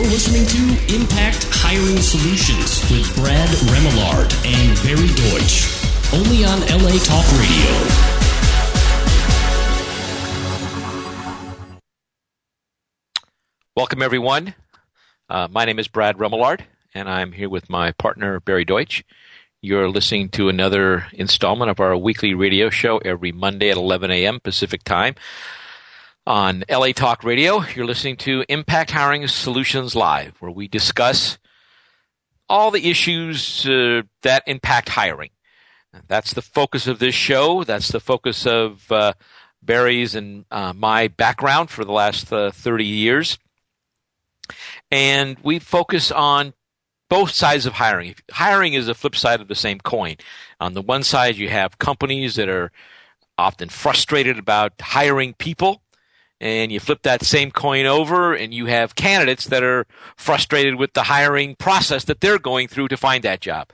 You're listening to Impact Hiring Solutions with Brad Remillard and Barry Deutsch, only on LA Talk Radio. Welcome, everyone. My name is Brad Remillard, and I'm here with my partner, Barry Deutsch. You're listening to another installment of our weekly radio show every Monday at 11 a.m. Pacific Time. On LA Talk Radio, you're listening to Impact Hiring Solutions Live, where we discuss all the issues that impact hiring. That's the focus of this show. That's the focus of Barry's and my background for the last 30 years. And we focus on both sides of hiring. Hiring is the flip side of the same coin. On the one side, you have companies that are often frustrated about hiring people, and you flip that same coin over, and you have candidates that are frustrated with the hiring process that they're going through to find that job.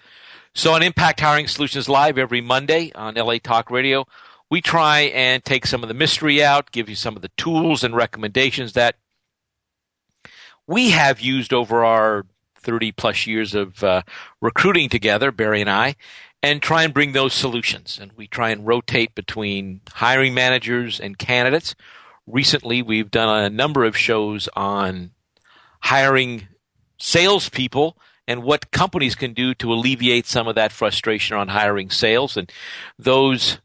So on Impact Hiring Solutions Live every Monday on LA Talk Radio, we try and take some of the mystery out, give you some of the tools and recommendations that we have used over our 30-plus years of recruiting together, Barry and I, and try and bring those solutions. And we try and rotate between hiring managers and candidates. Recently, we've done a number of shows on hiring salespeople and what companies can do to alleviate some of that frustration on hiring sales. And those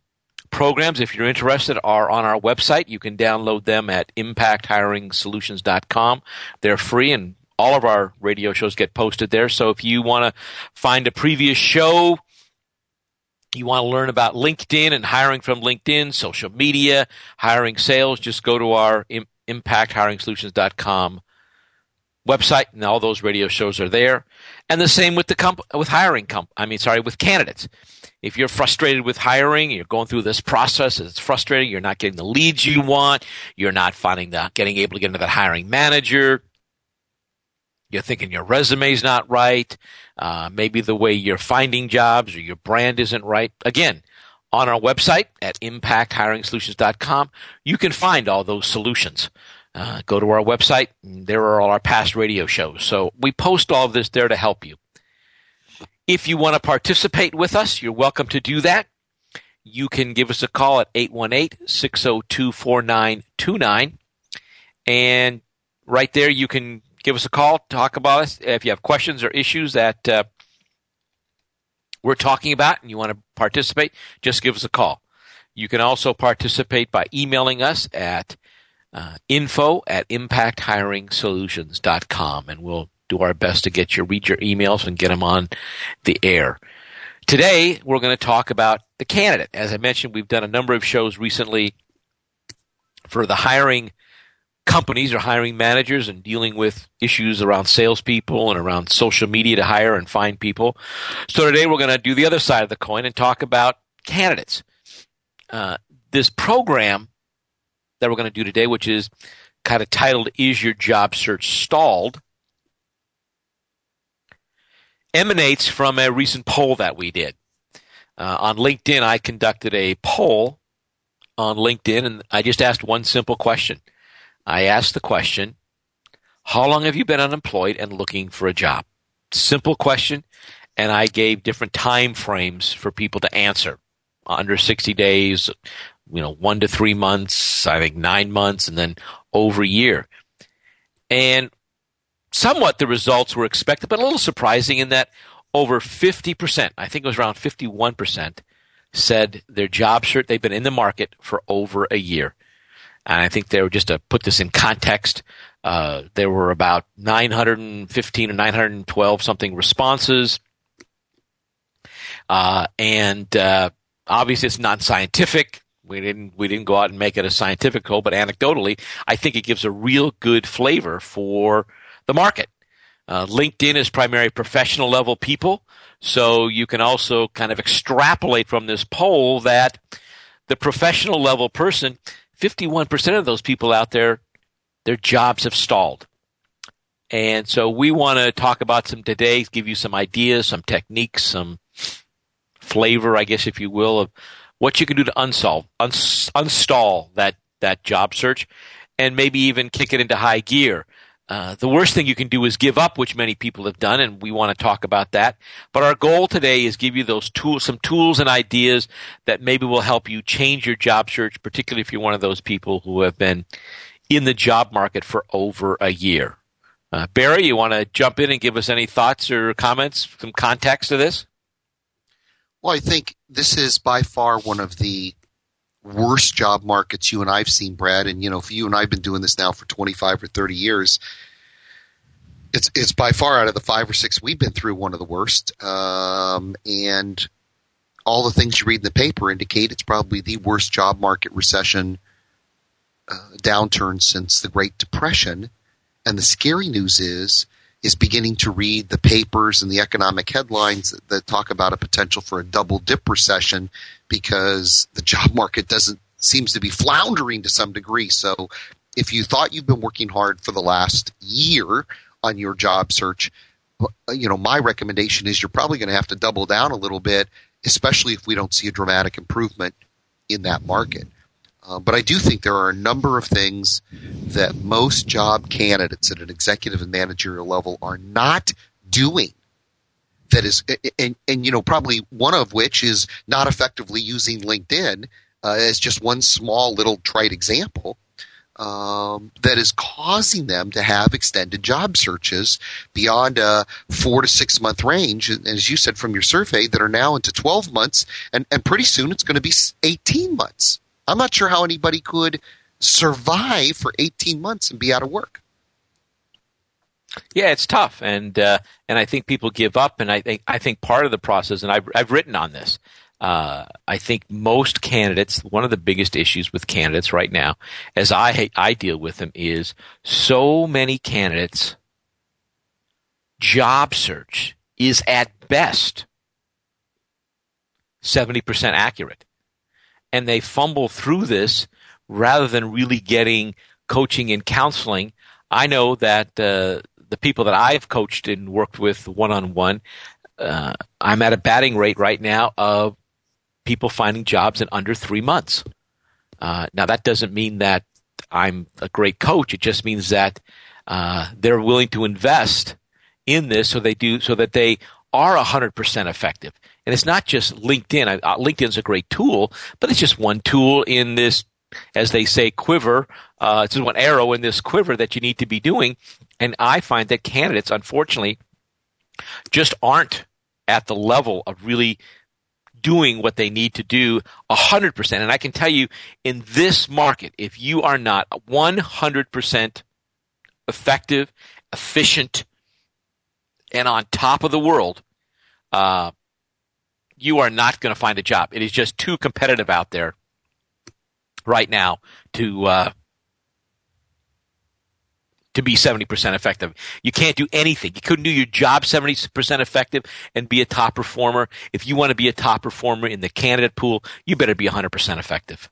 programs, if you're interested, are on our website. You can download them at impacthiringsolutions.com. They're free, and all of our radio shows get posted there. So if you want to find a previous show, you want to learn about LinkedIn and hiring from LinkedIn, social media, hiring sales, just go to our impacthiringsolutions.com website, and all those radio shows are there. And the same with the with candidates. If you're frustrated with hiring, you're going through this process, it's frustrating, you're not getting the leads you want, you're not able to get into that hiring manager, you're thinking your resume's not right, maybe the way you're finding jobs or your brand isn't right. Again, on our website at impacthiringsolutions.com, you can find all those solutions. Go to our website. There are all our past radio shows. So we post all of this there to help you. If you want to participate with us, you're welcome to do that. You can give us a call at 818-602-4929. And right there you can give us a call, talk about us. If you have questions or issues that we're talking about and you want to participate, just give us a call. You can also participate by emailing us at info@impacthiringsolutions.com, and we'll do our best to read your emails and get them on the air. Today, we're going to talk about the candidate. As I mentioned, we've done a number of shows recently for the hiring companies or hiring managers and dealing with issues around salespeople and around social media to hire and find people. So today we're going to do the other side of the coin and talk about candidates. This program that we're going to do today, which is kind of titled, Is Your Job Search Stalled?, emanates from a recent poll that we did. On LinkedIn, I conducted a poll on LinkedIn, and I just asked one simple question. I asked the question, how long have you been unemployed and looking for a job? Simple question, and I gave different time frames for people to answer. Under 60 days, 1 to 3 months, I think 9 months, and then over a year. And somewhat the results were expected, but a little surprising in that over 50%, I think it was around 51%, said their job search, they've been in the market for over a year. And I think they were, just to put this in context, there were about 915 or 912 something responses. Obviously it's non-scientific. We didn't go out and make it a scientific poll, but anecdotally, I think it gives a real good flavor for the market. LinkedIn is primarily professional level people. So you can also kind of extrapolate from this poll that the professional level person, 51% of those people out there, their jobs have stalled. And so we want to talk about some today, give you some ideas, some techniques, some flavor, I guess, if you will, of what you can do to unstall that job search and maybe even kick it into high gear. The worst thing you can do is give up, which many people have done, and we want to talk about that. But our goal today is give you those tools, some tools and ideas that maybe will help you change your job search, particularly if you're one of those people who have been in the job market for over a year. Barry, you want to jump in and give us any thoughts or comments, some context to this? Well, I think this is by far one of the worst job markets you and I've seen, Brad. And, you know, for you and I've been doing this now for 25 or 30 years. It's by far out of the 5 or 6 we've been through one of the worst. And all the things you read in the paper indicate it's probably the worst job market recession downturn since the Great Depression. And the scary news is beginning to read the papers and the economic headlines that talk about a potential for a double-dip recession because the job market seems to be floundering to some degree. So if you thought you've been working hard for the last year on your job search, you know, my recommendation is you're probably going to have to double down a little bit, especially if we don't see a dramatic improvement in that market. But I do think there are a number of things that most job candidates at an executive and managerial level are not doing that is – and you know, probably one of which is not effectively using LinkedIn as just one small little trite example that is causing them to have extended job searches beyond a 4 to 6 month range, and as you said from your survey, that are now into 12 months, and pretty soon it's going to be 18 months. I'm not sure how anybody could survive for 18 months and be out of work. Yeah, it's tough, and I think people give up, and I think part of the process, and I've written on this. I think most candidates, one of the biggest issues with candidates right now, as I deal with them, is so many candidates' job search is at best 70% accurate. And they fumble through this rather than really getting coaching and counseling. I know that the people that I've coached and worked with one-on-one, I'm at a batting rate right now of people finding jobs in under 3 months. Now, that doesn't mean that I'm a great coach. It just means that they're willing to invest in this so that they are 100% effective. And it's not just LinkedIn. LinkedIn's a great tool, but it's just one tool in this, as they say, quiver. It's just one arrow in this quiver that you need to be doing. And I find that candidates, unfortunately, just aren't at the level of really doing what they need to do 100%. And I can tell you, in this market, if you are not 100% effective, efficient, and on top of the world, you are not going to find a job. It is just too competitive out there right now to be 70% effective. You can't do anything. You couldn't do your job 70% effective and be a top performer. If you want to be a top performer in the candidate pool, you better be 100% effective.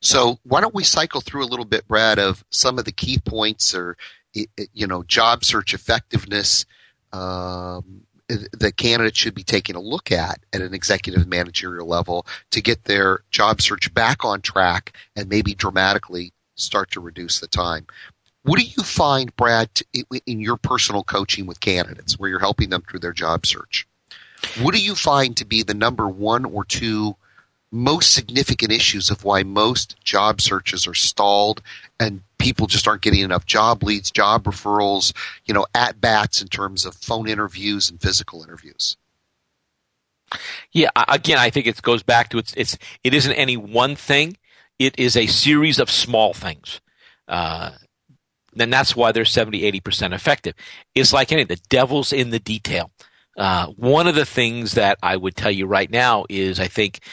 So why don't we cycle through a little bit, Brad, of some of the key points or you know, job search effectiveness that candidates should be taking a look at an executive managerial level to get their job search back on track and maybe dramatically start to reduce the time. What do you find, Brad, in your personal coaching with candidates where you're helping them through their job search? What do you find to be the number 1 or 2 most significant issues of why most job searches are stalled and people just aren't getting enough job leads, job referrals, you know, at-bats in terms of phone interviews and physical interviews? Yeah, again, I think it goes back to it isn't any one thing. It is a series of small things. And that's why they're 70-80% effective. It's like the devil's in the detail. One of the things that I would tell you right now is I think –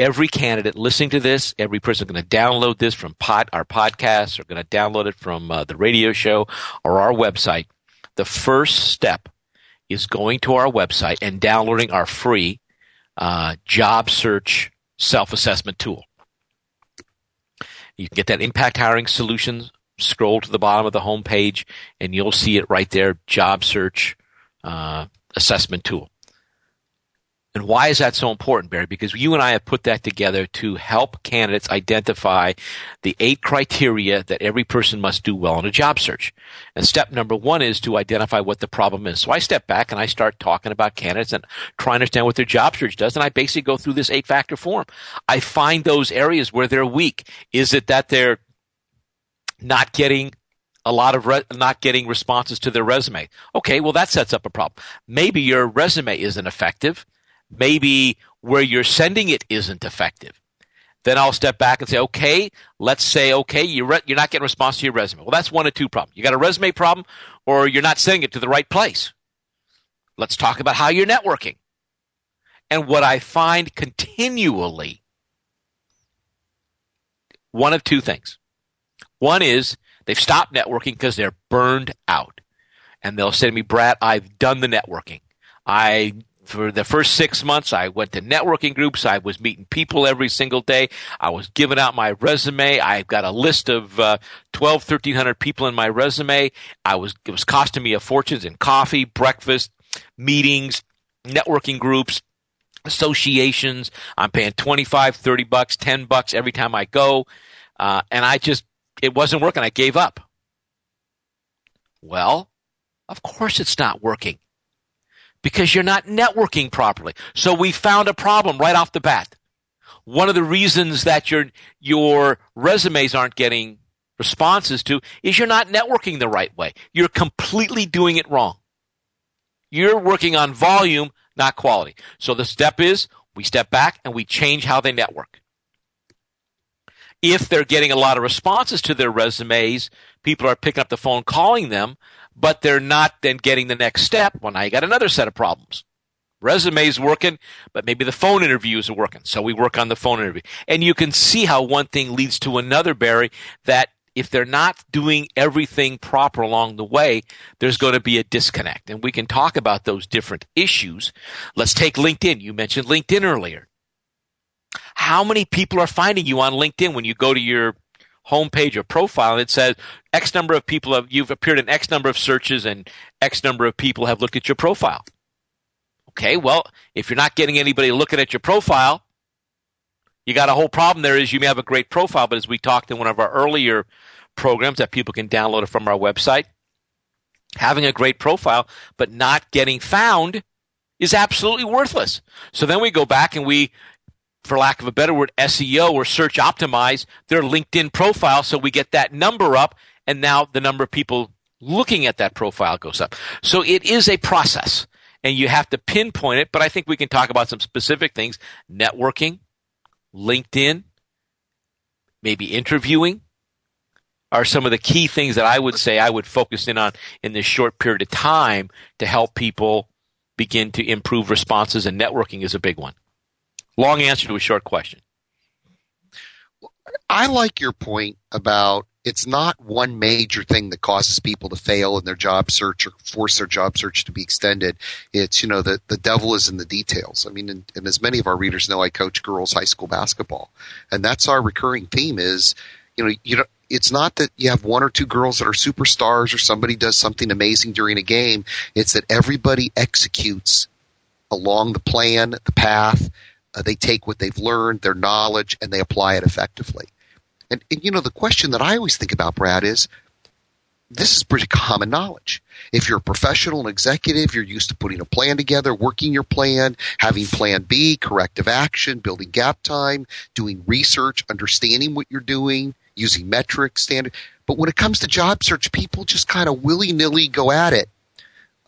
every candidate listening to this, every person going to download this from our podcast, or going to download it from the radio show or our website. The first step is going to our website and downloading our free job search self-assessment tool. You can get that Impact Hiring Solutions. Scroll to the bottom of the homepage, and you'll see it right there, job search assessment tool. And why is that so important, Barry? Because you and I have put that together to help candidates identify the 8 criteria that every person must do well in a job search. And step number 1 is to identify what the problem is. So I step back and I start talking about candidates and try to understand what their job search does. And I basically go through this 8-factor form. I find those areas where they're weak. Is it that they're not getting not getting responses to their resume? Okay, well, that sets up a problem. Maybe your resume isn't effective. Maybe where you're sending it isn't effective. Then I'll step back and say, okay, let's say, okay, you're not getting a response to your resume. Well, that's one of two problems. You got a resume problem, or you're not sending it to the right place. Let's talk about how you're networking. And what I find continually, one of two things. One is they've stopped networking because they're burned out. And they'll say to me, Brad, I've done the networking. For the first 6 months, I went to networking groups. I was meeting people every single day. I was giving out my resume. I've got a list of 1,300 people in my resume. It was costing me a fortune in coffee, breakfast, meetings, networking groups, associations. I'm paying $25, $30, $10 every time I go. And it wasn't working. I gave up. Well, of course it's not working, because you're not networking properly. So we found a problem right off the bat. One of the reasons that your resumes aren't getting responses to is you're not networking the right way. You're completely doing it wrong. You're working on volume, not quality. So the step is we step back and we change how they network. If they're getting a lot of responses to their resumes, people are picking up the phone calling them, but they're not then getting the next step. Well, now you got another set of problems. Resume's working, but maybe the phone interview isn't working. So we work on the phone interview. And you can see how one thing leads to another, Barry, that if they're not doing everything proper along the way, there's going to be a disconnect. And we can talk about those different issues. Let's take LinkedIn. You mentioned LinkedIn earlier. How many people are finding you on LinkedIn when you go to your homepage or profile, and it says X number of people you've appeared in X number of searches and X number of people have looked at your profile? Okay, well, if you're not getting anybody looking at your profile, you got a whole problem there. Is you may have a great profile, but as we talked in one of our earlier programs that people can download it from our website, having a great profile but not getting found is absolutely worthless. So then we go back and we, for lack of a better word, SEO or search optimize their LinkedIn profile so we get that number up, and now the number of people looking at that profile goes up. So it is a process, and you have to pinpoint it, but I think we can talk about some specific things: networking, LinkedIn, maybe interviewing are some of the key things that I would say I would focus in on in this short period of time to help people begin to improve responses, and networking is a big one. Long answer to a short question. I like your point about it's not one major thing that causes people to fail in their job search or force their job search to be extended. It's, the devil is in the details. I mean, and as many of our readers know, I coach girls' high school basketball. And that's our recurring theme is, it's not that you have one or two girls that are superstars or somebody does something amazing during a game. It's that everybody executes along the plan, the path. They take what they've learned, their knowledge, and they apply it effectively. And the question that I always think about, Brad, is this is pretty common knowledge. If you're a professional and executive, you're used to putting a plan together, working your plan, having plan B, corrective action, building gap time, doing research, understanding what you're doing, using metrics, standard. But when it comes to job search, people just kind of willy-nilly go at it.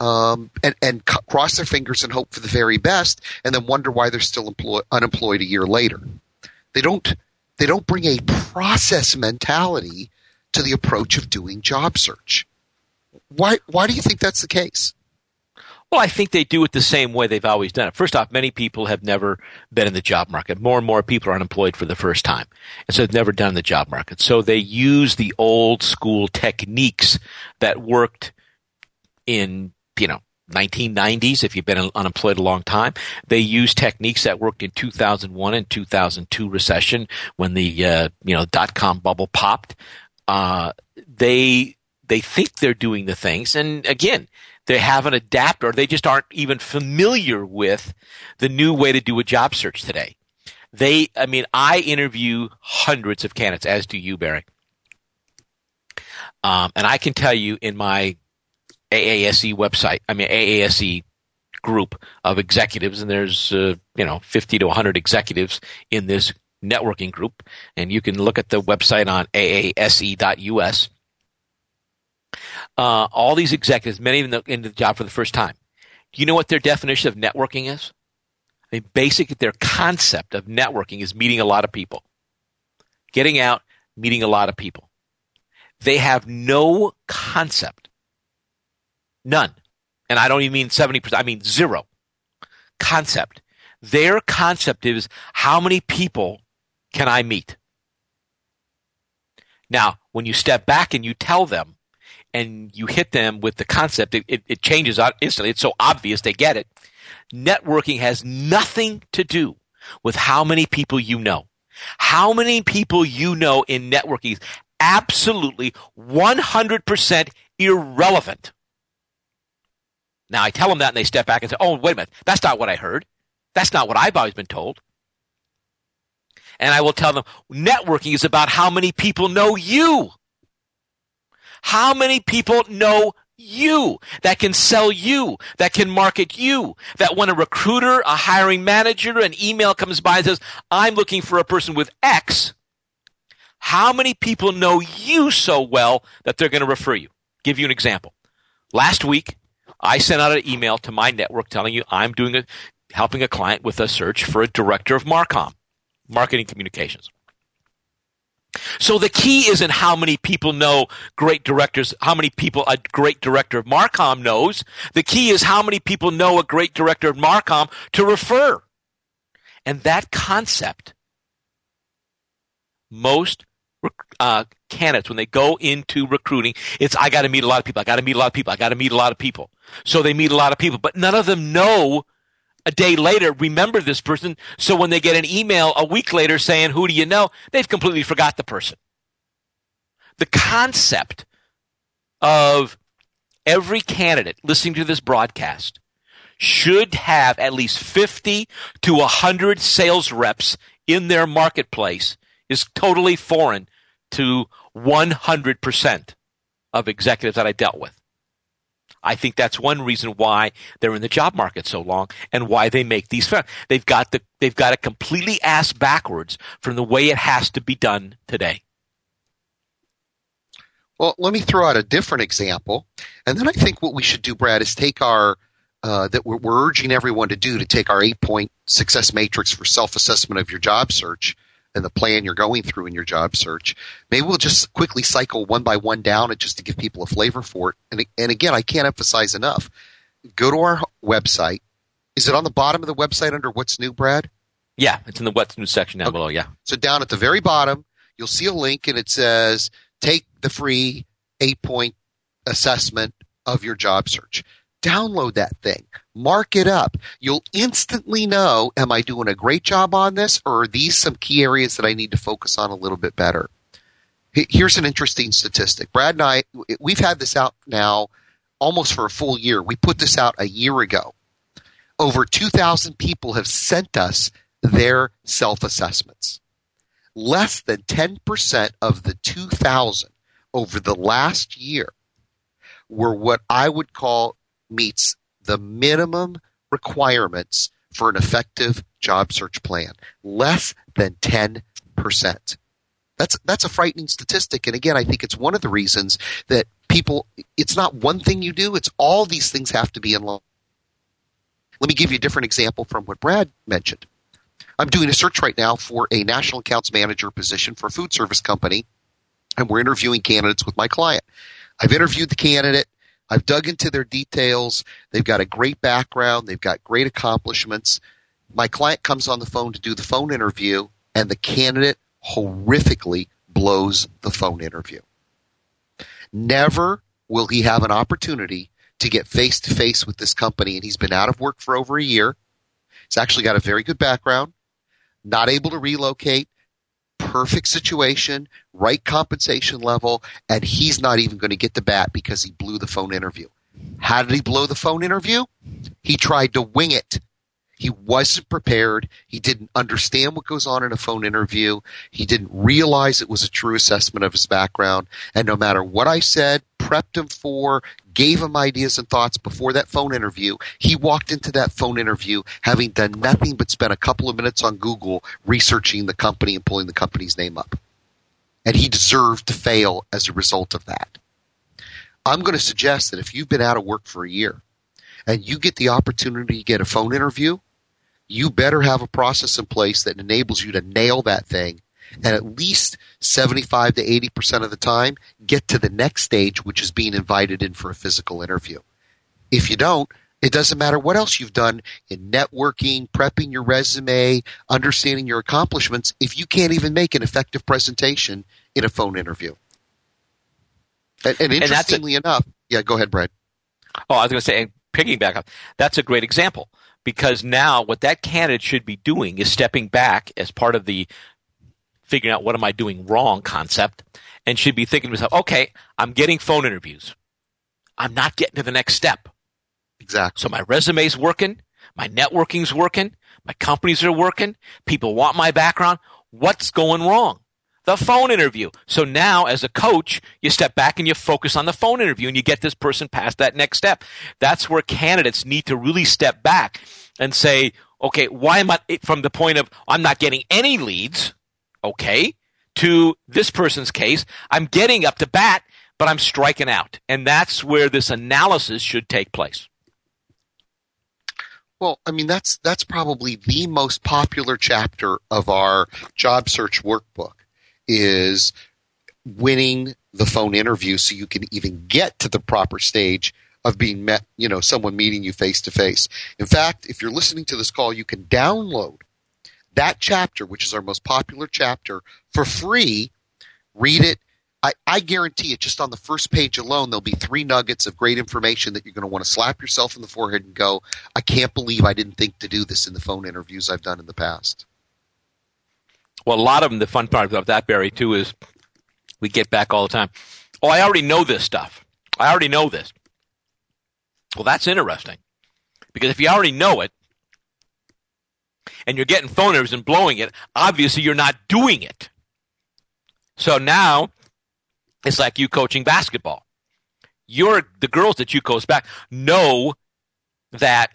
And cross their fingers and hope for the very best, and then wonder why they're still unemployed a year later. They don't bring a process mentality to the approach of doing job search. Why do you think that's the case? Well, I think they do it the same way they've always done it. First off, many people have never been in the job market. More and more people are unemployed for the first time, and so they've never done the job market. So they use the old school techniques that worked in 1990s, if you've been unemployed a long time. They used techniques that worked in 2001 and 2002 recession when the dot-com bubble popped. They think they're doing the things. And again, They haven't adapted, or they just aren't even familiar with the new way to do a job search today. I interview hundreds of candidates, as do you, Barry. And I can tell you in my AASE group of executives, and there's 50 to 100 executives in this networking group, and you can look at the website on aase.us. All these executives, many of them into the job for the first time. Do you know what their definition of networking is? I mean, basically, their concept of networking is meeting a lot of people, getting out, meeting a lot of people. They have no concept, none, and I don't even mean 70%, I mean zero concept. Their concept is, how many people can I meet? Now, when you step back and you tell them, and you hit them with the concept, it changes instantly. It's so obvious they get it. Networking has nothing to do with how many people you know. How many people you know in networking is absolutely 100% irrelevant. Now, I tell them that, and they step back and say, oh, wait a minute, that's not what I heard. That's not what I've always been told. And I will tell them, networking is about how many people know you. How many people know you, that can sell you, that can market you, that when a recruiter, a hiring manager, an email comes by and says, I'm looking for a person with X, how many people know you so well that they're going to refer you? Give you an example. Last week, I sent out an email to my network telling you I'm helping a client with a search for a director of MarCom, marketing communications. So the key isn't how many people know great directors, how many people a great director of MarCom knows. The key is how many people know a great director of MarCom to refer. And that concept, most candidates, when they go into recruiting, it's I got to meet a lot of people, I got to meet a lot of people, I got to meet a lot of people. So they meet a lot of people, but none of them know a day later, remember this person, so when they get an email a week later saying, who do you know, they've completely forgot the person. The concept of every candidate listening to this broadcast should have at least 50 to 100 sales reps in their marketplace is totally foreign to 100% of executives that I dealt with. I think that's one reason why they're in the job market so long and why they make these firms. They've got it completely ass backwards from the way it has to be done today. Well, let me throw out a different example, and then I think what we should do, Brad, is take our that we're urging everyone to do, to take our 8-point success matrix for self-assessment of your job search and the plan you're going through in your job search. Maybe we'll just quickly cycle one by one down just to give people a flavor for it. And again, I can't emphasize enough. Go to our website. Is it on the bottom of the website under What's New, Brad? Yeah, it's in the What's New section down below, yeah. So down at the very bottom, you'll see a link, and it says, take the free 8-point assessment of your job search. Download that thing. Mark it up. You'll instantly know, am I doing a great job on this, or are these some key areas that I need to focus on a little bit better? Here's an interesting statistic. Brad and I, we've had this out now almost for a full year. We put this out a year ago. Over 2,000 people have sent us their self-assessments. Less than 10% of the 2,000 over the last year were what I would call meets the minimum requirements for an effective job search plan. Less than 10%. That's a frightening statistic. And again, I think it's one of the reasons that people, it's not one thing you do, it's all these things have to be in line. Let me give you a different example from what Brad mentioned. I'm doing a search right now for a national accounts manager position for a food service company, and we're interviewing candidates with my client. I've interviewed the candidate. I've dug into their details. They've got a great background. They've got great accomplishments. My client comes on the phone to do the phone interview, and the candidate horrifically blows the phone interview. Never will he have an opportunity to get face-to-face with this company, and he's been out of work for over a year. He's actually got a very good background, not able to relocate, perfect situation, right compensation level, and he's not even going to get to bat because he blew the phone interview. How did he blow the phone interview? He tried to wing it. He wasn't prepared. He didn't understand what goes on in a phone interview. He didn't realize it was a true assessment of his background. And no matter what I said, prepped him for, gave him ideas and thoughts before that phone interview, he walked into that phone interview having done nothing but spend a couple of minutes on Google researching the company and pulling the company's name up. And he deserved to fail as a result of that. I'm going to suggest that if you've been out of work for a year and you get the opportunity to get a phone interview, you better have a process in place that enables you to nail that thing and at least 75 to 80% of the time get to the next stage, which is being invited in for a physical interview. If you don't, it doesn't matter what else you've done in networking, prepping your resume, understanding your accomplishments, if you can't even make an effective presentation in a phone interview. And interestingly enough, yeah, go ahead, Brad. Oh, I was going to say, and picking back up, that's a great example, because now what that candidate should be doing is stepping back as part of the figuring out what am I doing wrong concept, and should be thinking to myself, okay, I'm getting phone interviews. I'm not getting to the next step. Exactly. So my resume's working, my networking's working, my companies are working, people want my background. What's going wrong? The phone interview. So now as a coach, you step back and you focus on the phone interview and you get this person past that next step. That's where candidates need to really step back and say, okay, why am I from the point of I'm not getting any leads, okay, to this person's case, I'm getting up to bat, but I'm striking out. And that's where this analysis should take place. Well, I mean, that's probably the most popular chapter of our job search workbook. Is winning the phone interview so you can even get to the proper stage of being met, you know, someone meeting you face to face. In fact, if you're listening to this call, you can download that chapter, which is our most popular chapter, for free. Read it. I guarantee it, just on the first page alone, there'll be 3 nuggets of great information that you're going to want to slap yourself in the forehead and go, I can't believe I didn't think to do this in the phone interviews I've done in the past. Well, a lot of them, the fun part of that, Barry, too, is we get back all the time. Oh, I already know this stuff. I already know this. Well, that's interesting, because if you already know it and you're getting phone interviews and blowing it, obviously you're not doing it. So now it's like you coaching basketball. The girls that you coach back know that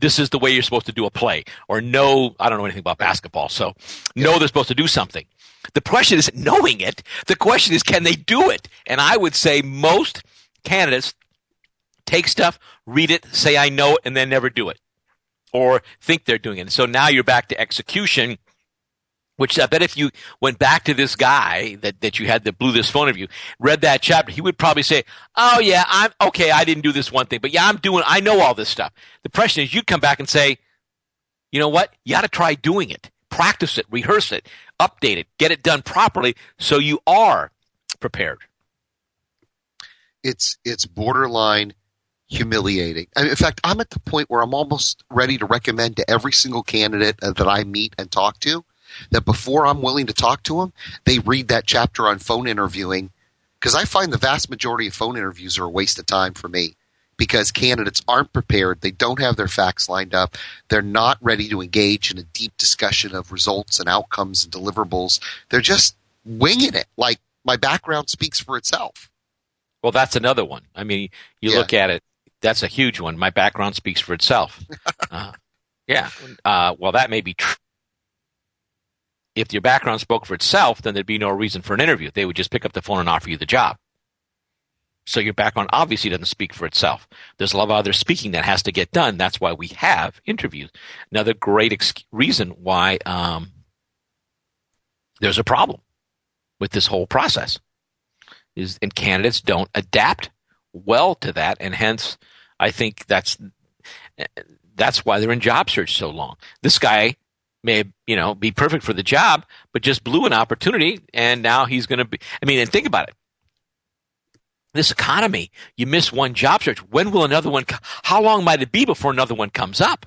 this is the way you're supposed to do a play, or no, I don't know anything about basketball, so no, they're supposed to do something. The question isn't knowing it. The question is, can they do it? And I would say most candidates take stuff, read it, say I know it, and then never do it, or think they're doing it. So now you're back to execution, which I bet if you went back to this guy that you had that blew this phone interview, read that chapter, he would probably say, oh, yeah, I'm okay, I didn't do this one thing, but yeah, I know all this stuff. The question is, you come back and say, you know what? You ought to try doing it. Practice it, rehearse it, update it, get it done properly so you are prepared. It's borderline humiliating. I mean, in fact, I'm at the point where I'm almost ready to recommend to every single candidate that I meet and talk to that before I'm willing to talk to them, they read that chapter on phone interviewing, because I find the vast majority of phone interviews are a waste of time for me, because candidates aren't prepared. They don't have their facts lined up. They're not ready to engage in a deep discussion of results and outcomes and deliverables. They're just winging it. Like, my background speaks for itself. Well, that's another one. I mean, you look at it, that's a huge one. My background speaks for itself. Yeah. Well, that may be true. If your background spoke for itself, then there'd be no reason for an interview. They would just pick up the phone and offer you the job. So your background obviously doesn't speak for itself. There's a lot of other speaking that has to get done. That's why we have interviews. Another great reason why there's a problem with this whole process is, and candidates don't adapt well to that, and hence I think that's why they're in job search so long. This guy may, you know, be perfect for the job, but just blew an opportunity, and now he's going to be – I mean, and think about it. This economy, you miss one job search. When will another one – how long might it be before another one comes up?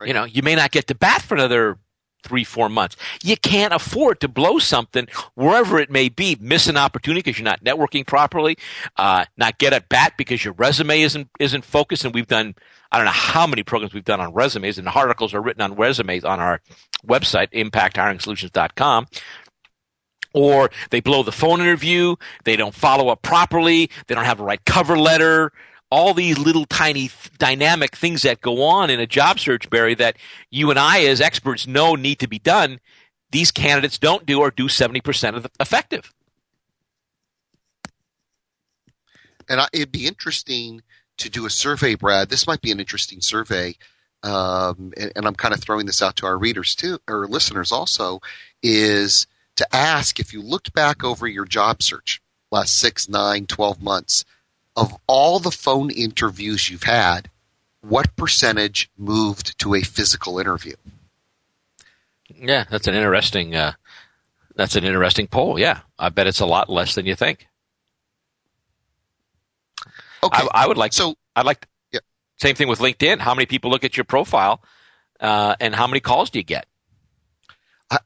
Right. You know, you may not get to bat for another three, 4 months. You can't afford to blow something wherever it may be, miss an opportunity because you're not networking properly, not get at bat because your resume isn't focused. And we've done, I don't know how many programs we've done on resumes, and articles are written on resumes on our website, impacthiringsolutions.com. Or they blow the phone interview, they don't follow up properly, they don't have the right cover letter, all these little tiny dynamic things that go on in a job search, Barry, that you and I as experts know need to be done, these candidates don't do or do 70% of the effective. And it'd be interesting to do a survey, Brad. This might be an interesting survey, and I'm kind of throwing this out to our readers too, or listeners also, is to ask if you looked back over your job search last 6, 9, 12 months, of all the phone interviews you've had, what percentage moved to a physical interview? Yeah, that's an interesting poll. Yeah, I bet it's a lot less than you think. Okay, I would like. So I'd like. Yeah. Same thing with LinkedIn. How many people look at your profile, and how many calls do you get?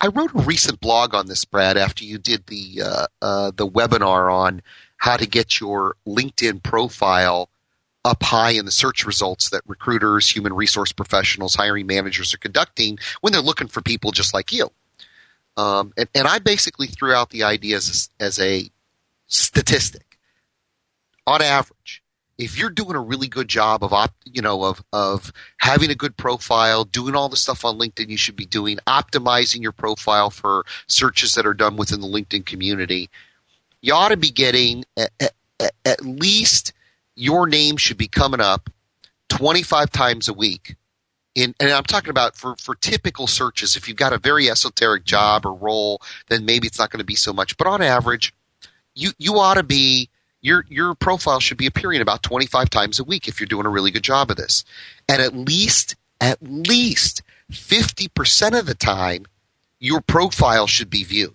I wrote a recent blog on this, Brad, after you did the webinar on how to get your LinkedIn profile up high in the search results that recruiters, human resource professionals, hiring managers are conducting when they're looking for people just like you. And I basically threw out the idea as a statistic. On average, if you're doing a really good job of having a good profile, doing all the stuff on LinkedIn you should be doing, optimizing your profile for searches that are done within the LinkedIn community, you ought to be getting at least your name should be coming up 25 times a week. And I'm talking about for typical searches. If you've got a very esoteric job or role, then maybe it's not going to be so much. But on average, you ought to be your profile should be appearing about 25 times a week if you're doing a really good job of this. And at least 50% of the time, your profile should be viewed.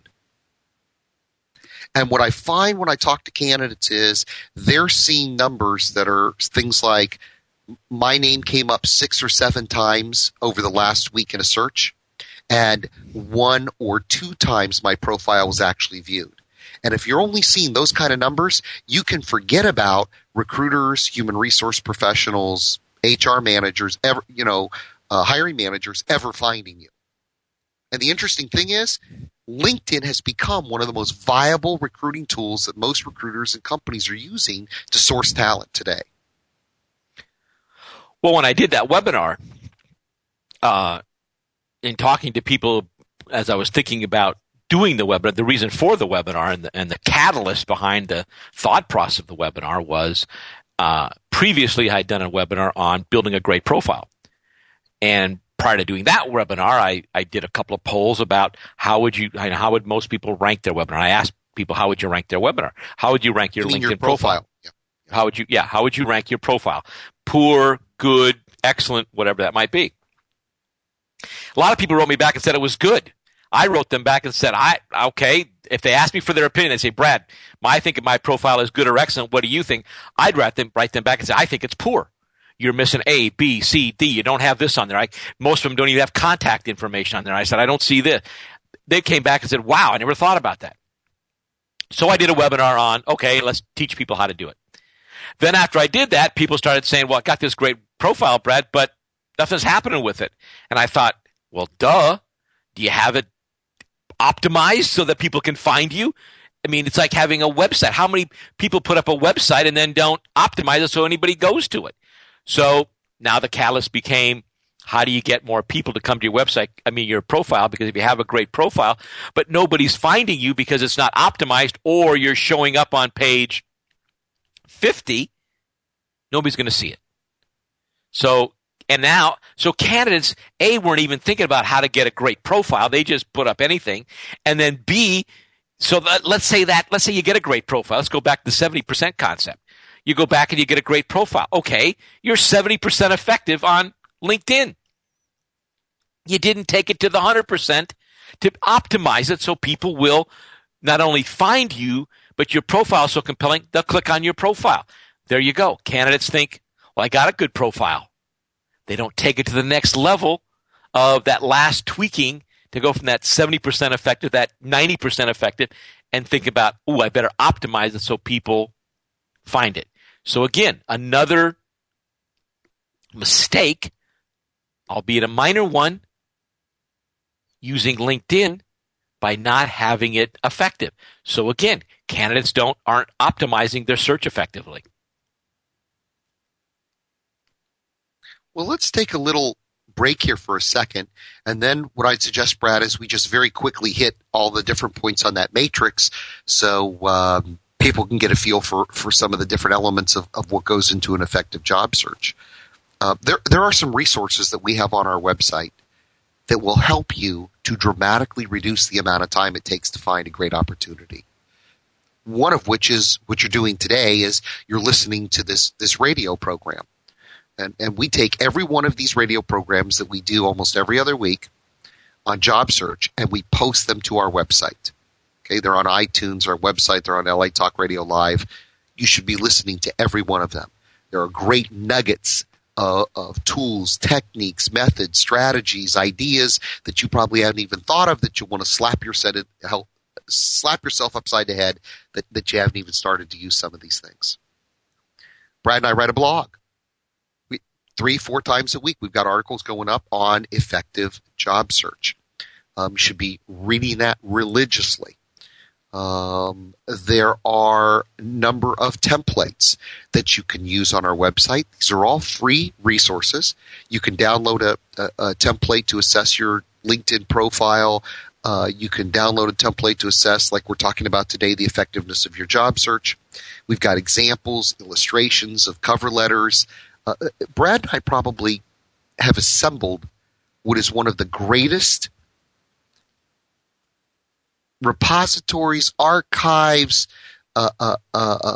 And what I find when I talk to candidates is they're seeing numbers that are things like my name came up 6 or 7 times over the last week in a search, and 1 or 2 times my profile was actually viewed. And if you're only seeing those kind of numbers, you can forget about recruiters, human resource professionals, HR managers, hiring managers ever finding you. And the interesting thing is, LinkedIn has become one of the most viable recruiting tools that most recruiters and companies are using to source talent today. Well, when I did that webinar, in talking to people as I was thinking about doing the webinar, the reason for the webinar and the catalyst behind the thought process of the webinar was previously I had done a webinar on building a great profile. And prior to doing that webinar, I did a couple of polls about how would most people rank their webinar. I asked people, how would you rank their webinar? How would you rank your LinkedIn profile? Yeah. How would you rank your profile? Poor, good, excellent, whatever that might be. A lot of people wrote me back and said it was good. I wrote them back and said, okay, if they ask me for their opinion, they say, Brad, I think my profile is good or excellent. What do you think? I'd write them back and say, I think it's poor. You're missing A, B, C, D. You don't have this on there. Most of them don't even have contact information on there. I said, I don't see this. They came back and said, wow, I never thought about that. So I did a webinar on, okay, let's teach people how to do it. Then after I did that, people started saying, well, I got this great profile, Brad, but nothing's happening with it. And I thought, well, duh, do you have it optimized so that people can find you? I mean, it's like having a website. How many people put up a website and then don't optimize it so anybody goes to it? So now the catalyst became, how do you get more people to come to your website? I mean, your profile, because if you have a great profile, but nobody's finding you because it's not optimized, or you're showing up on page 50, nobody's going to see it. So candidates, A, weren't even thinking about how to get a great profile. They just put up anything. And then B, let's say you get a great profile. Let's go back to the 70% concept. You go back and you get a great profile. Okay, you're 70% effective on LinkedIn. You didn't take it to the 100% to optimize it so people will not only find you, but your profile is so compelling, they'll click on your profile. There you go. Candidates think, well, I got a good profile. They don't take it to the next level of that last tweaking to go from that 70% effective, that 90% effective, and think about, I better optimize it so people find it. So again, another mistake, albeit a minor one, using LinkedIn by not having it effective. So again, candidates aren't optimizing their search effectively. Well, let's take a little break here for a second, and then what I'd suggest, Brad, is we just very quickly hit all the different points on that matrix so people can get a feel for some of the different elements of what goes into an effective job search. There are some resources that we have on our website that will help you to dramatically reduce the amount of time it takes to find a great opportunity. One of which is what you're doing today is you're listening to this radio program. And we take every one of these radio programs that we do almost every other week on job search, and we post them to our website. Okay, they're on iTunes, our website, they're on LA Talk Radio Live. You should be listening to every one of them. There are great nuggets of tools, techniques, methods, strategies, ideas that you probably haven't even thought of that you want to slap yourself upside the head that you haven't even started to use some of these things. Brad and I write a blog. 3-4 times a week, we've got articles going up on effective job search. You should be reading that religiously. There are a number of templates that you can use on our website. These are all free resources. You can download a template to assess your LinkedIn profile. You can download a template to assess, like we're talking about today, the effectiveness of your job search. We've got examples, illustrations of cover letters. Brad and I probably have assembled what is one of the greatest repositories, archives,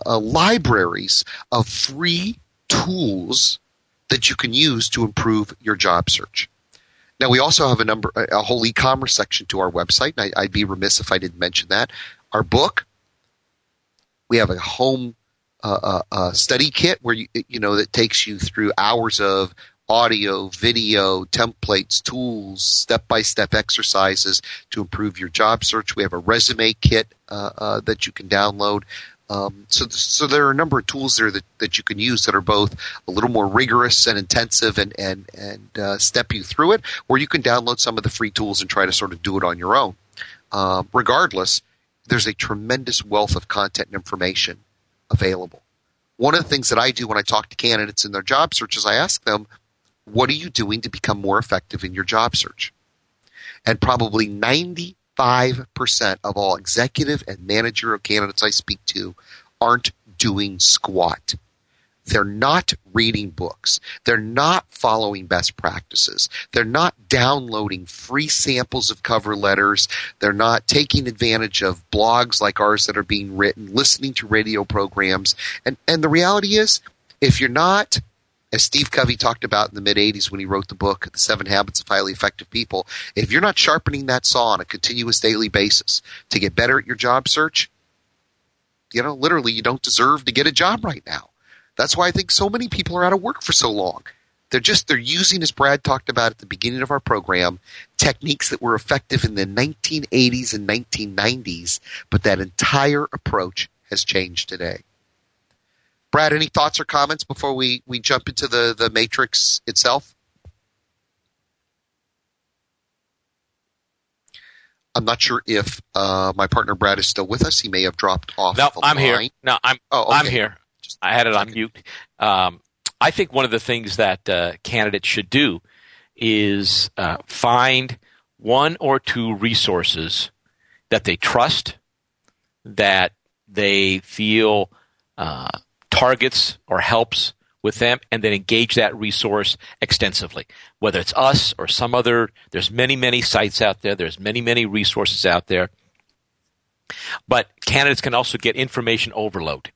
libraries of free tools that you can use to improve your job search. Now, we also have a whole e-commerce section to our website, and I'd be remiss if I didn't mention that. Our book, we have a home study kit where that takes you through hours of audio, video, templates, tools, step-by-step exercises to improve your job search. We have a resume kit that you can download. So there are a number of tools there that you can use that are both a little more rigorous and intensive and step you through it, or you can download some of the free tools and try to sort of do it on your own. Regardless, there's a tremendous wealth of content and information available. One of the things that I do when I talk to candidates in their job search is I ask them, what are you doing to become more effective in your job search? And probably 95% of all executive and managerial candidates I speak to aren't doing squat. They're not reading books. They're not following best practices. They're not downloading free samples of cover letters. They're not taking advantage of blogs like ours that are being written, listening to radio programs. And the reality is, if you're not, as Steve Covey talked about in the mid-'80s when he wrote the book, The Seven Habits of Highly Effective People, if you're not sharpening that saw on a continuous daily basis to get better at your job search, literally you don't deserve to get a job right now. That's why I think so many people are out of work for so long. They're using, as Brad talked about at the beginning of our program, techniques that were effective in the 1980s and 1990s, but that entire approach has changed today. Brad, any thoughts or comments before we jump into the matrix itself? I'm not sure if my partner Brad is still with us. He may have dropped off. No, I'm line. Here. No, I'm. Oh, okay. I'm here. I had it on mute. I think one of the things that candidates should do is find one or two resources that they trust, that they feel targets or helps with them, and then engage that resource extensively, whether it's us or some other. There's many, many sites out there. There's many, many resources out there. But candidates can also get information overload.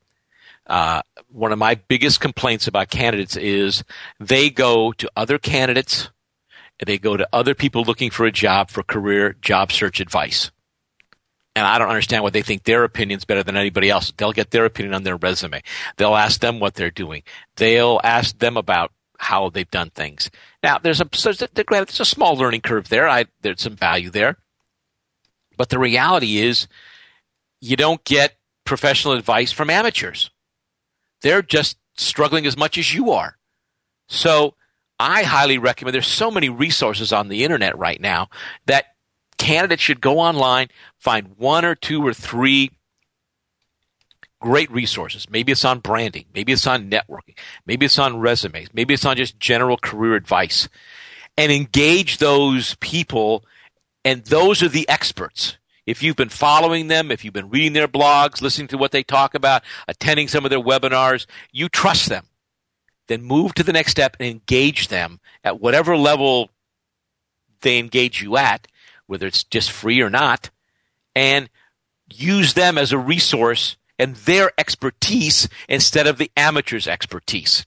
One of my biggest complaints about candidates is they go to other candidates, they go to other people looking for a job for career job search advice. And I don't understand what they think their opinion's better than anybody else. They'll get their opinion on their resume. They'll ask them what they're doing. They'll ask them about how they've done things. Now, there's a small learning curve there. There's some value there. But the reality is you don't get professional advice from amateurs. They're just struggling as much as you are. So I highly recommend, there's so many resources on the internet right now that candidates should go online, find one or two or three great resources. Maybe it's on branding. Maybe it's on networking. Maybe it's on resumes. Maybe it's on just general career advice. And engage those people, and those are the experts. If you've been following them, if you've been reading their blogs, listening to what they talk about, attending some of their webinars, you trust them. Then move to the next step and engage them at whatever level they engage you at, whether it's just free or not, and use them as a resource and their expertise instead of the amateur's expertise.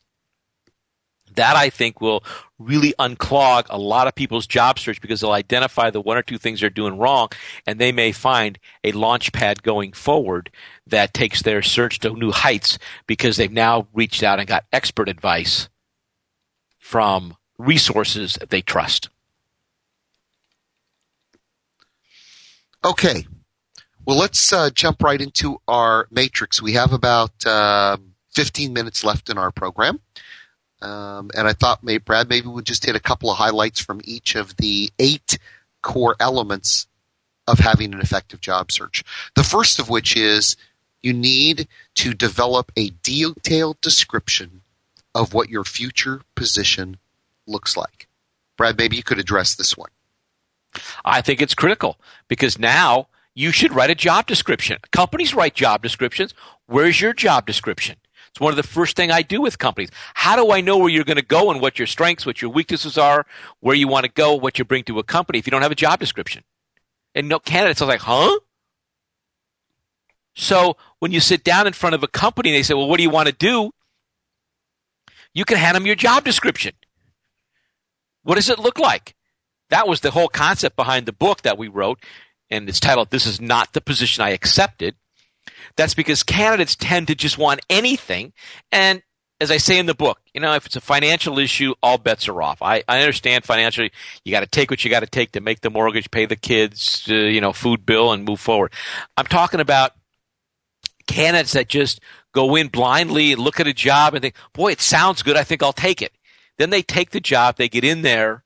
That, I think, will really unclog a lot of people's job search, because they'll identify the one or two things they're doing wrong, and they may find a launch pad going forward that takes their search to new heights, because they've now reached out and got expert advice from resources that they trust. Okay. Well, let's jump right into our matrix. We have about 15 minutes left in our program. And I thought, Brad, maybe we'll just hit a couple of highlights from each of the 8 core elements of having an effective job search. The first of which is you need to develop a detailed description of what your future position looks like. Brad, maybe you could address this one. I think it's critical, because now you should write a job description. Companies write job descriptions. Where's your job description? It's one of the first things I do with companies. How do I know where you're going to go and what your strengths, what your weaknesses are, where you want to go, what you bring to a company if you don't have a job description? And no candidates are like, huh? So when you sit down in front of a company and they say, well, what do you want to do? You can hand them your job description. What does it look like? That was the whole concept behind the book that we wrote, and it's titled, This is Not the Position I Accepted. That's because candidates tend to just want anything. And as I say in the book, if it's a financial issue, all bets are off. I understand financially, you got to take what you got to take to make the mortgage, pay the kids, food bill, and move forward. I'm talking about candidates that just go in blindly, look at a job and think, boy, it sounds good. I think I'll take it. Then they take the job, they get in there,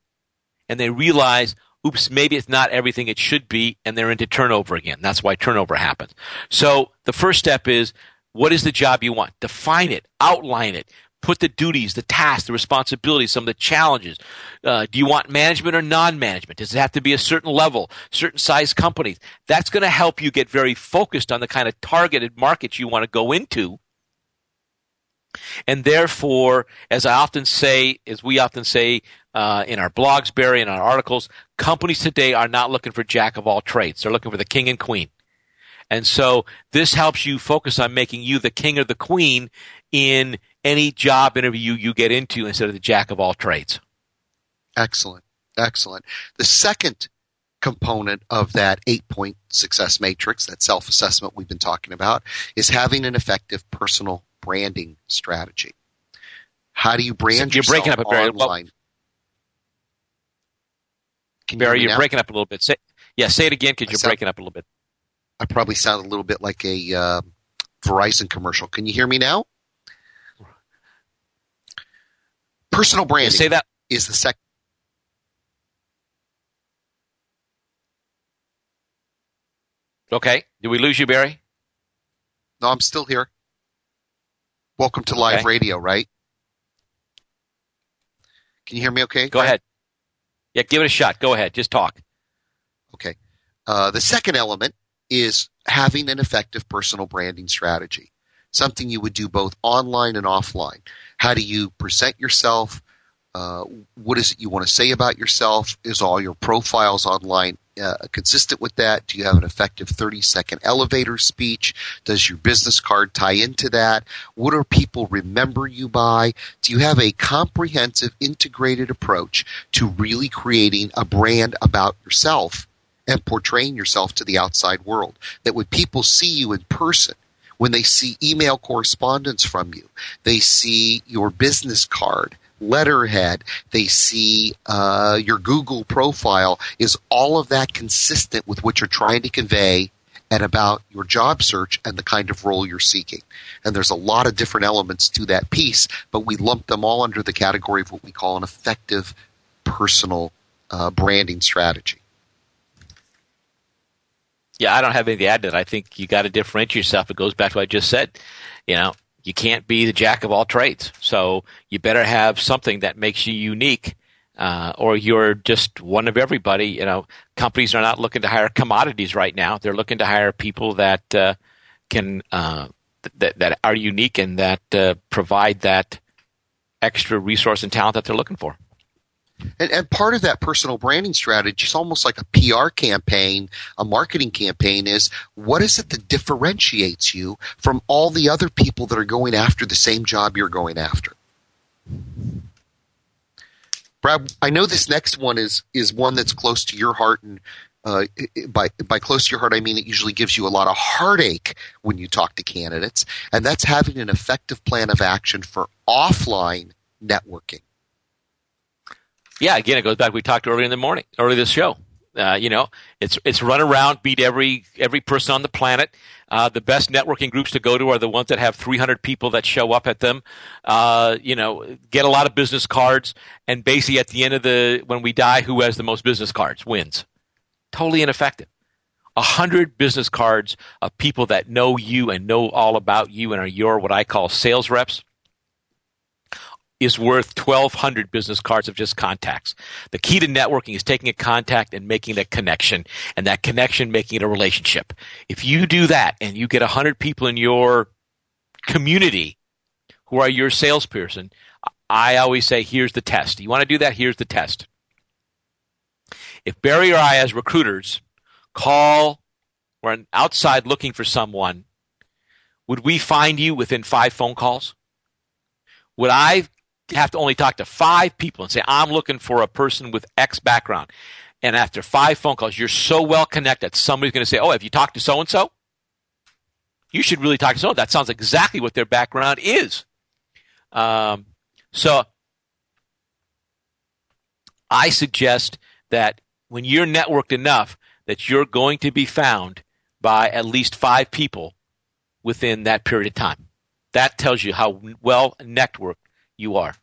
and they realize, oops, maybe it's not everything it should be, and they're into turnover again. That's why turnover happens. So the first step is, what is the job you want? Define it. Outline it. Put the duties, the tasks, the responsibilities, some of the challenges. Do you want management or non-management? Does it have to be a certain level, certain size companies? That's going to help you get very focused on the kind of targeted markets you want to go into. And therefore, as we often say in our blogs, Barry, and our articles, companies today are not looking for jack of all trades. They're looking for the king and queen. And so this helps you focus on making you the king or the queen in any job interview you get into instead of the jack of all trades. Excellent. Excellent. The second component of that 8-point success matrix, that self-assessment we've been talking about, is having an effective personal branding strategy. How do you brand yourself online? Barry, you're breaking up a little bit. Say it again, because you're breaking up a little bit. I probably sound a little bit like a Verizon commercial. Can you hear me now? Personal branding is the second. Okay. Did we lose you, Barry? No, I'm still here. Welcome to live radio, right? Can you hear me okay? Go ahead. Yeah, give it a shot. Go ahead. Just talk. Okay. The second element is having an effective personal branding strategy, something you would do both online and offline. How do you present yourself? What is it you want to say about yourself? Is all your profiles online consistent with that? Do you have an effective 30-second elevator speech? Does your business card tie into that? What do people remember you by? Do you have a comprehensive, integrated approach to really creating a brand about yourself and portraying yourself to the outside world? That when people see you in person, when they see email correspondence from you, they see your business card, letterhead, they see your Google profile. Is all of that consistent with what you're trying to convey and about your job search and the kind of role you're seeking? And there's a lot of different elements to that piece, but we lump them all under the category of what we call an effective personal branding strategy. Yeah, I don't have anything to add to that. I think you got to differentiate yourself. It goes back to what I just said. You know, you can't be the jack of all trades. So you better have something that makes you unique, or you're just one of everybody. You know, companies are not looking to hire commodities right now. They're looking to hire people that that are unique and that provide that extra resource and talent that they're looking for. And part of that personal branding strategy is almost like a PR campaign, a marketing campaign, is what is it that differentiates you from all the other people that are going after the same job you're going after? Brad, I know this next one is one that's close to your heart, and by close to your heart, I mean it usually gives you a lot of heartache when you talk to candidates, and that's having an effective plan of action for offline networking. Yeah, again, it goes back. We talked early this show. You know, it's run around, beat every person on the planet. The best networking groups to go to are the ones that have 300 people that show up at them. You know, get a lot of business cards, and basically at the end of when we die, who has the most business cards wins. Totally ineffective. 100 business cards of people that know you and know all about you and are your what I call sales reps is worth 1,200 business cards of just contacts. The key to networking is taking a contact and making that connection, and that connection making it a relationship. If you do that and you get 100 people in your community who are your salesperson, I always say, here's the test. You want to do that? Here's the test. If Barry or I as recruiters we're outside looking for someone, would we find you within 5 phone calls? Would I have to only talk to 5 people and say, I'm looking for a person with X background? And after 5 phone calls, you're so well connected, somebody's going to say, oh, have you talked to so-and-so? You should really talk to so-and-so. That sounds exactly what their background is. So I suggest that when you're networked enough that you're going to be found by at least 5 people within that period of time. That tells you how well networked you are.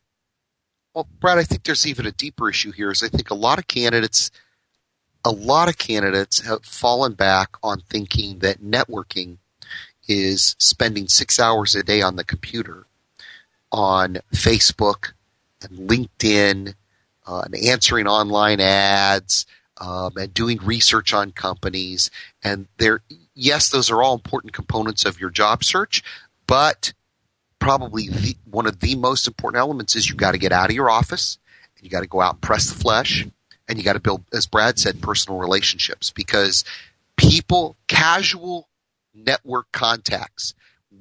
Well, Brad, I think there's even a deeper issue here. Is I think a lot of candidates have fallen back on thinking that networking is spending 6 hours a day on the computer, on Facebook and LinkedIn, and answering online ads, and doing research on companies. And yes, those are all important components of your job search, but probably one of the most important elements is you got to get out of your office, and you got to go out and press the flesh, and you got to build, as Brad said, personal relationships, because casual network contacts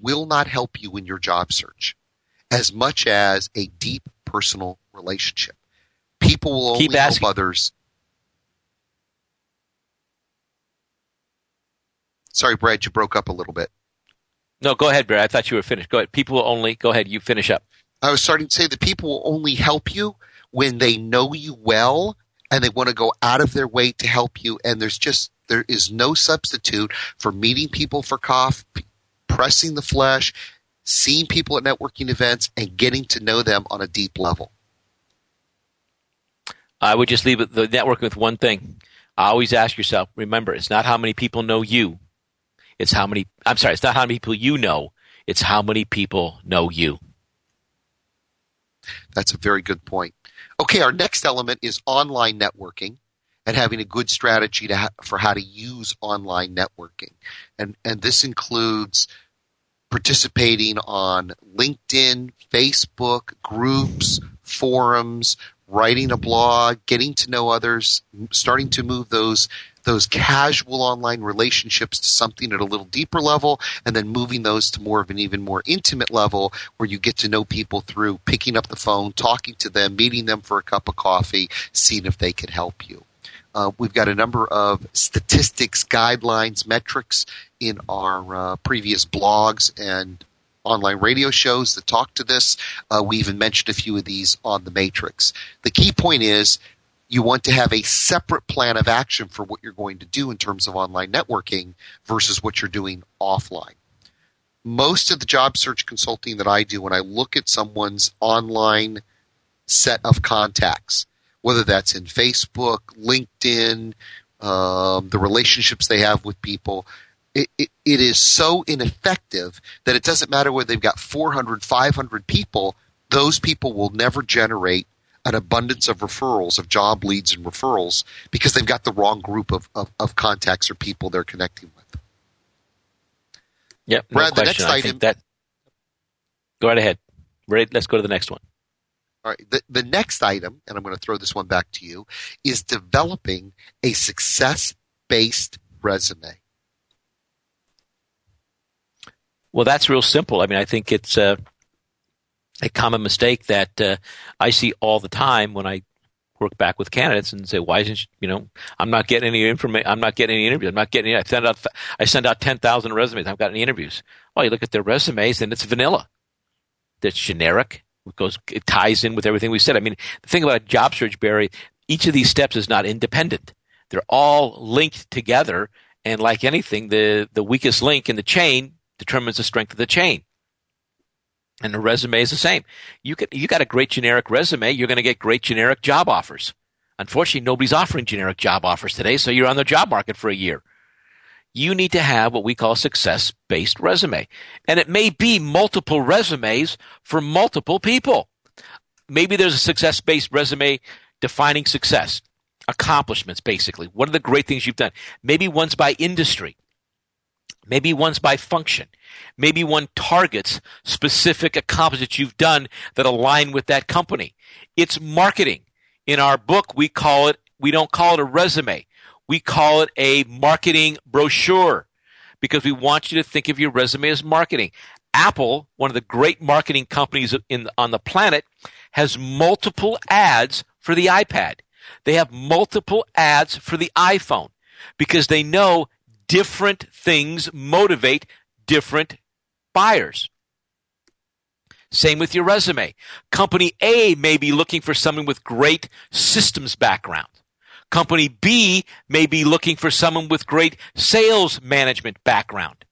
will not help you in your job search as much as a deep personal relationship. People will only help others. Sorry, Brad, you broke up a little bit. No, go ahead, Brad. I thought you were finished. Go ahead. Go ahead. You finish up. I was starting to say that people will only help you when they know you well and they want to go out of their way to help you. And there is no substitute for meeting people for coffee, pressing the flesh, seeing people at networking events, and getting to know them on a deep level. I would just leave the networking with one thing. I always ask yourself, remember, it's not how many people know you. It's not how many people you know. It's how many people know you. That's a very good point. Okay, our next element is online networking and having a good strategy for how to use online networking. And this includes participating on LinkedIn, Facebook, groups, forums, writing a blog, getting to know others, starting to move those casual online relationships to something at a little deeper level, and then moving those to more of an even more intimate level where you get to know people through picking up the phone, talking to them, meeting them for a cup of coffee, seeing if they could help you. We've got a number of statistics, guidelines, metrics in our previous blogs and online radio shows that talk to this. We even mentioned a few of these on The Matrix. The key point is you want to have a separate plan of action for what you're going to do in terms of online networking versus what you're doing offline. Most of the job search consulting that I do, when I look at someone's online set of contacts, whether that's in Facebook, LinkedIn, the relationships they have with people, it is so ineffective that it doesn't matter whether they've got 400, 500 people, those people will never generate an abundance of referrals, of job leads and referrals, because they've got the wrong group of contacts or people they're connecting with. Yep, Brad, the next item. Go right ahead. Let's go to the next one. All right. The next item, and I'm going to throw this one back to you, is developing a success-based resume. Well, that's real simple. I mean, I think it's a common mistake that I see all the time when I work back with candidates and say, "Why isn't I'm not getting any information. I'm not getting any interviews. I'm not getting any. I send out 10,000 resumes. I haven't got any interviews." Well, you look at their resumes, and it's vanilla. That's generic. It ties in with everything we said. I mean, the thing about a job search, Barry, each of these steps is not independent. They're all linked together, and like anything, the weakest link in the chain determines the strength of the chain. And the resume is the same. You got a great generic resume, you're going to get great generic job offers. Unfortunately, nobody's offering generic job offers today, so you're on the job market for a year. You need to have what we call success-based resume. And it may be multiple resumes for multiple people. Maybe there's a success-based resume defining success, accomplishments basically. What are the great things you've done? Maybe one's by industry. Maybe one's by function. Maybe one targets specific accomplishments you've done that align with that company. It's marketing. In our book, we don't call it a resume. We call it a marketing brochure because we want you to think of your resume as marketing. Apple, one of the great marketing companies on the planet, has multiple ads for the iPad. They have multiple ads for the iPhone because they know different things motivate different buyers. Same with your resume. Company A may be looking for someone with great systems background. Company B may be looking for someone with great sales management background.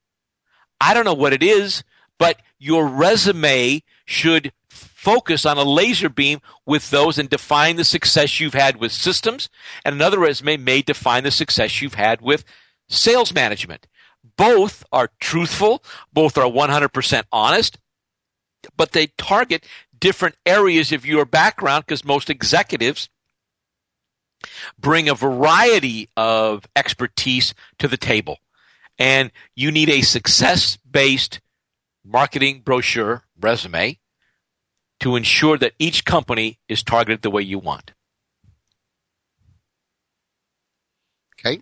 I don't know what it is, but your resume should focus on a laser beam with those and define the success you've had with systems. And another resume may define the success you've had with sales management. Both are truthful. Both are 100% honest, but they target different areas of your background because most executives bring a variety of expertise to the table. And you need a success-based marketing brochure resume to ensure that each company is targeted the way you want. Okay.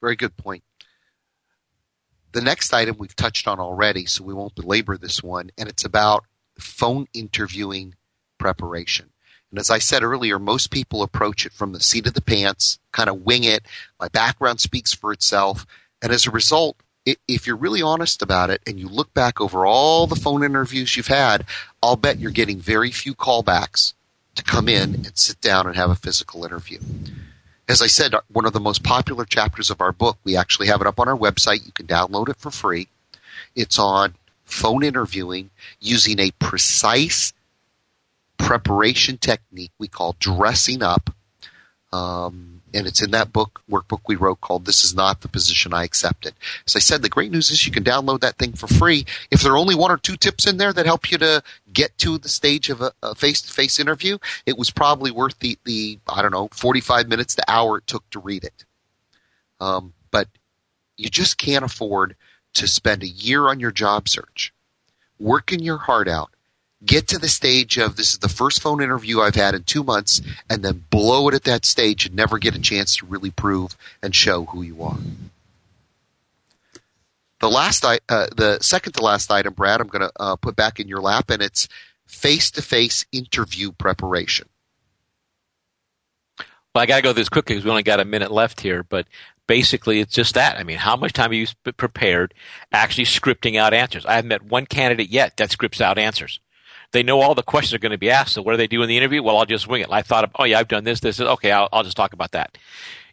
Very good point. The next item we've touched on already, so we won't belabor this one, and it's about phone interviewing preparation. And as I said earlier, most people approach it from the seat of the pants, kind of wing it. My background speaks for itself. And as a result, if you're really honest about it and you look back over all the phone interviews you've had, I'll bet you're getting very few callbacks to come in and sit down and have a physical interview. As I said, one of the most popular chapters of our book, we actually have it up on our website. You can download it for free. It's on phone interviewing using a precise preparation technique we call dressing up. And it's in that workbook we wrote called This Is Not the Position I Accepted. As I said, the great news is you can download that thing for free. If there are only one or two tips in there that help you to get to the stage of a face-to-face interview, it was probably worth the 45 minutes to hour it took to read it. But you just can't afford to spend a year on your job search, working your heart out, get to the stage of this is the first phone interview I've had in 2 months, and then blow it at that stage and never get a chance to really prove and show who you are. The second to last item, Brad, I'm going to put back in your lap, and it's face-to-face interview preparation. Well, I got to go through this quickly because we only got a minute left here, but basically it's just that. I mean, how much time have you prepared actually scripting out answers? I haven't met one candidate yet that scripts out answers. They know all the questions are going to be asked. So what do they do in the interview? Well, I'll just wing it. I thought, oh, yeah, I've done this. Okay, I'll just talk about that.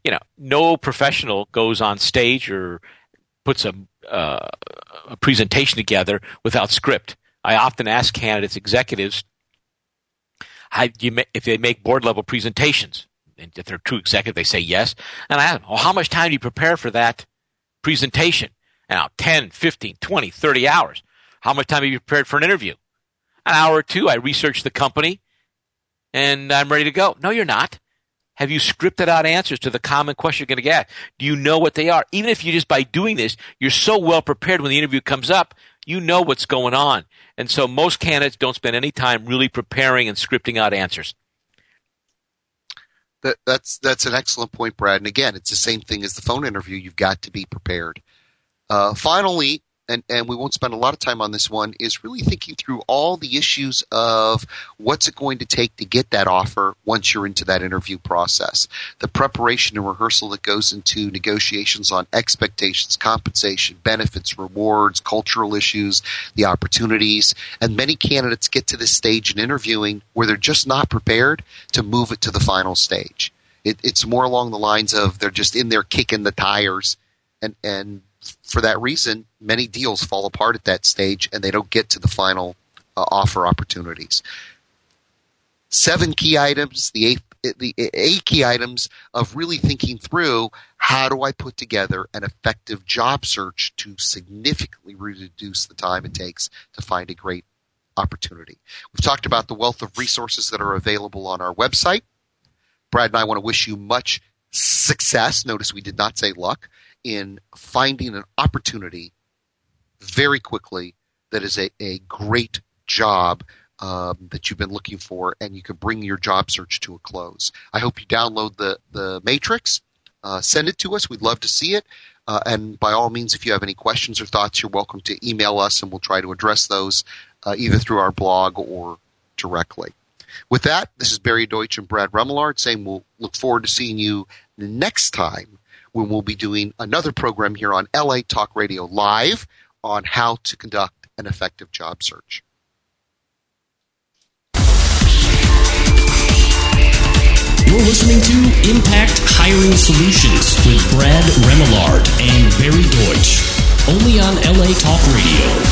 You know, no professional goes on stage or puts a presentation together without script. I often ask candidates, executives, how do you if they make board-level presentations. And if they're true executive, they say yes. And I ask them, well, how much time do you prepare for that presentation? Now, 10, 15, 20, 30 hours. How much time have you prepared for an interview? An hour or two, I research the company, and I'm ready to go. No, you're not. Have you scripted out answers to the common question you're going to get? Do you know what they are? Even if you just by doing this, you're so well prepared when the interview comes up, you know what's going on. And so most candidates don't spend any time really preparing and scripting out answers. That's an excellent point, Brad. And again, it's the same thing as the phone interview. You've got to be prepared. Finally, and we won't spend a lot of time on this one, is really thinking through all the issues of what's it going to take to get that offer once you're into that interview process. The preparation and rehearsal that goes into negotiations on expectations, compensation, benefits, rewards, cultural issues, the opportunities. And many candidates get to this stage in interviewing where they're just not prepared to move it to the final stage. It's more along the lines of they're just in there kicking the tires and for that reason, many deals fall apart at that stage and they don't get to the final offer opportunities. 7 key items, the 8 key items of really thinking through how do I put together an effective job search to significantly reduce the time it takes to find a great opportunity. We've talked about the wealth of resources that are available on our website. Brad and I want to wish you much success. Notice we did not say luck. In finding an opportunity very quickly that is a great job that you've been looking for, and you can bring your job search to a close. I hope you download the matrix. Send it to us. We'd love to see it. And by all means, if you have any questions or thoughts, you're welcome to email us, and we'll try to address those either through our blog or directly. With that, this is Barry Deutsch and Brad Remillard saying we'll look forward to seeing you next time when we'll be doing another program here on LA Talk Radio Live on how to conduct an effective job search. You're listening to Impact Hiring Solutions with Brad Remillard and Barry Deutsch, only on LA Talk Radio.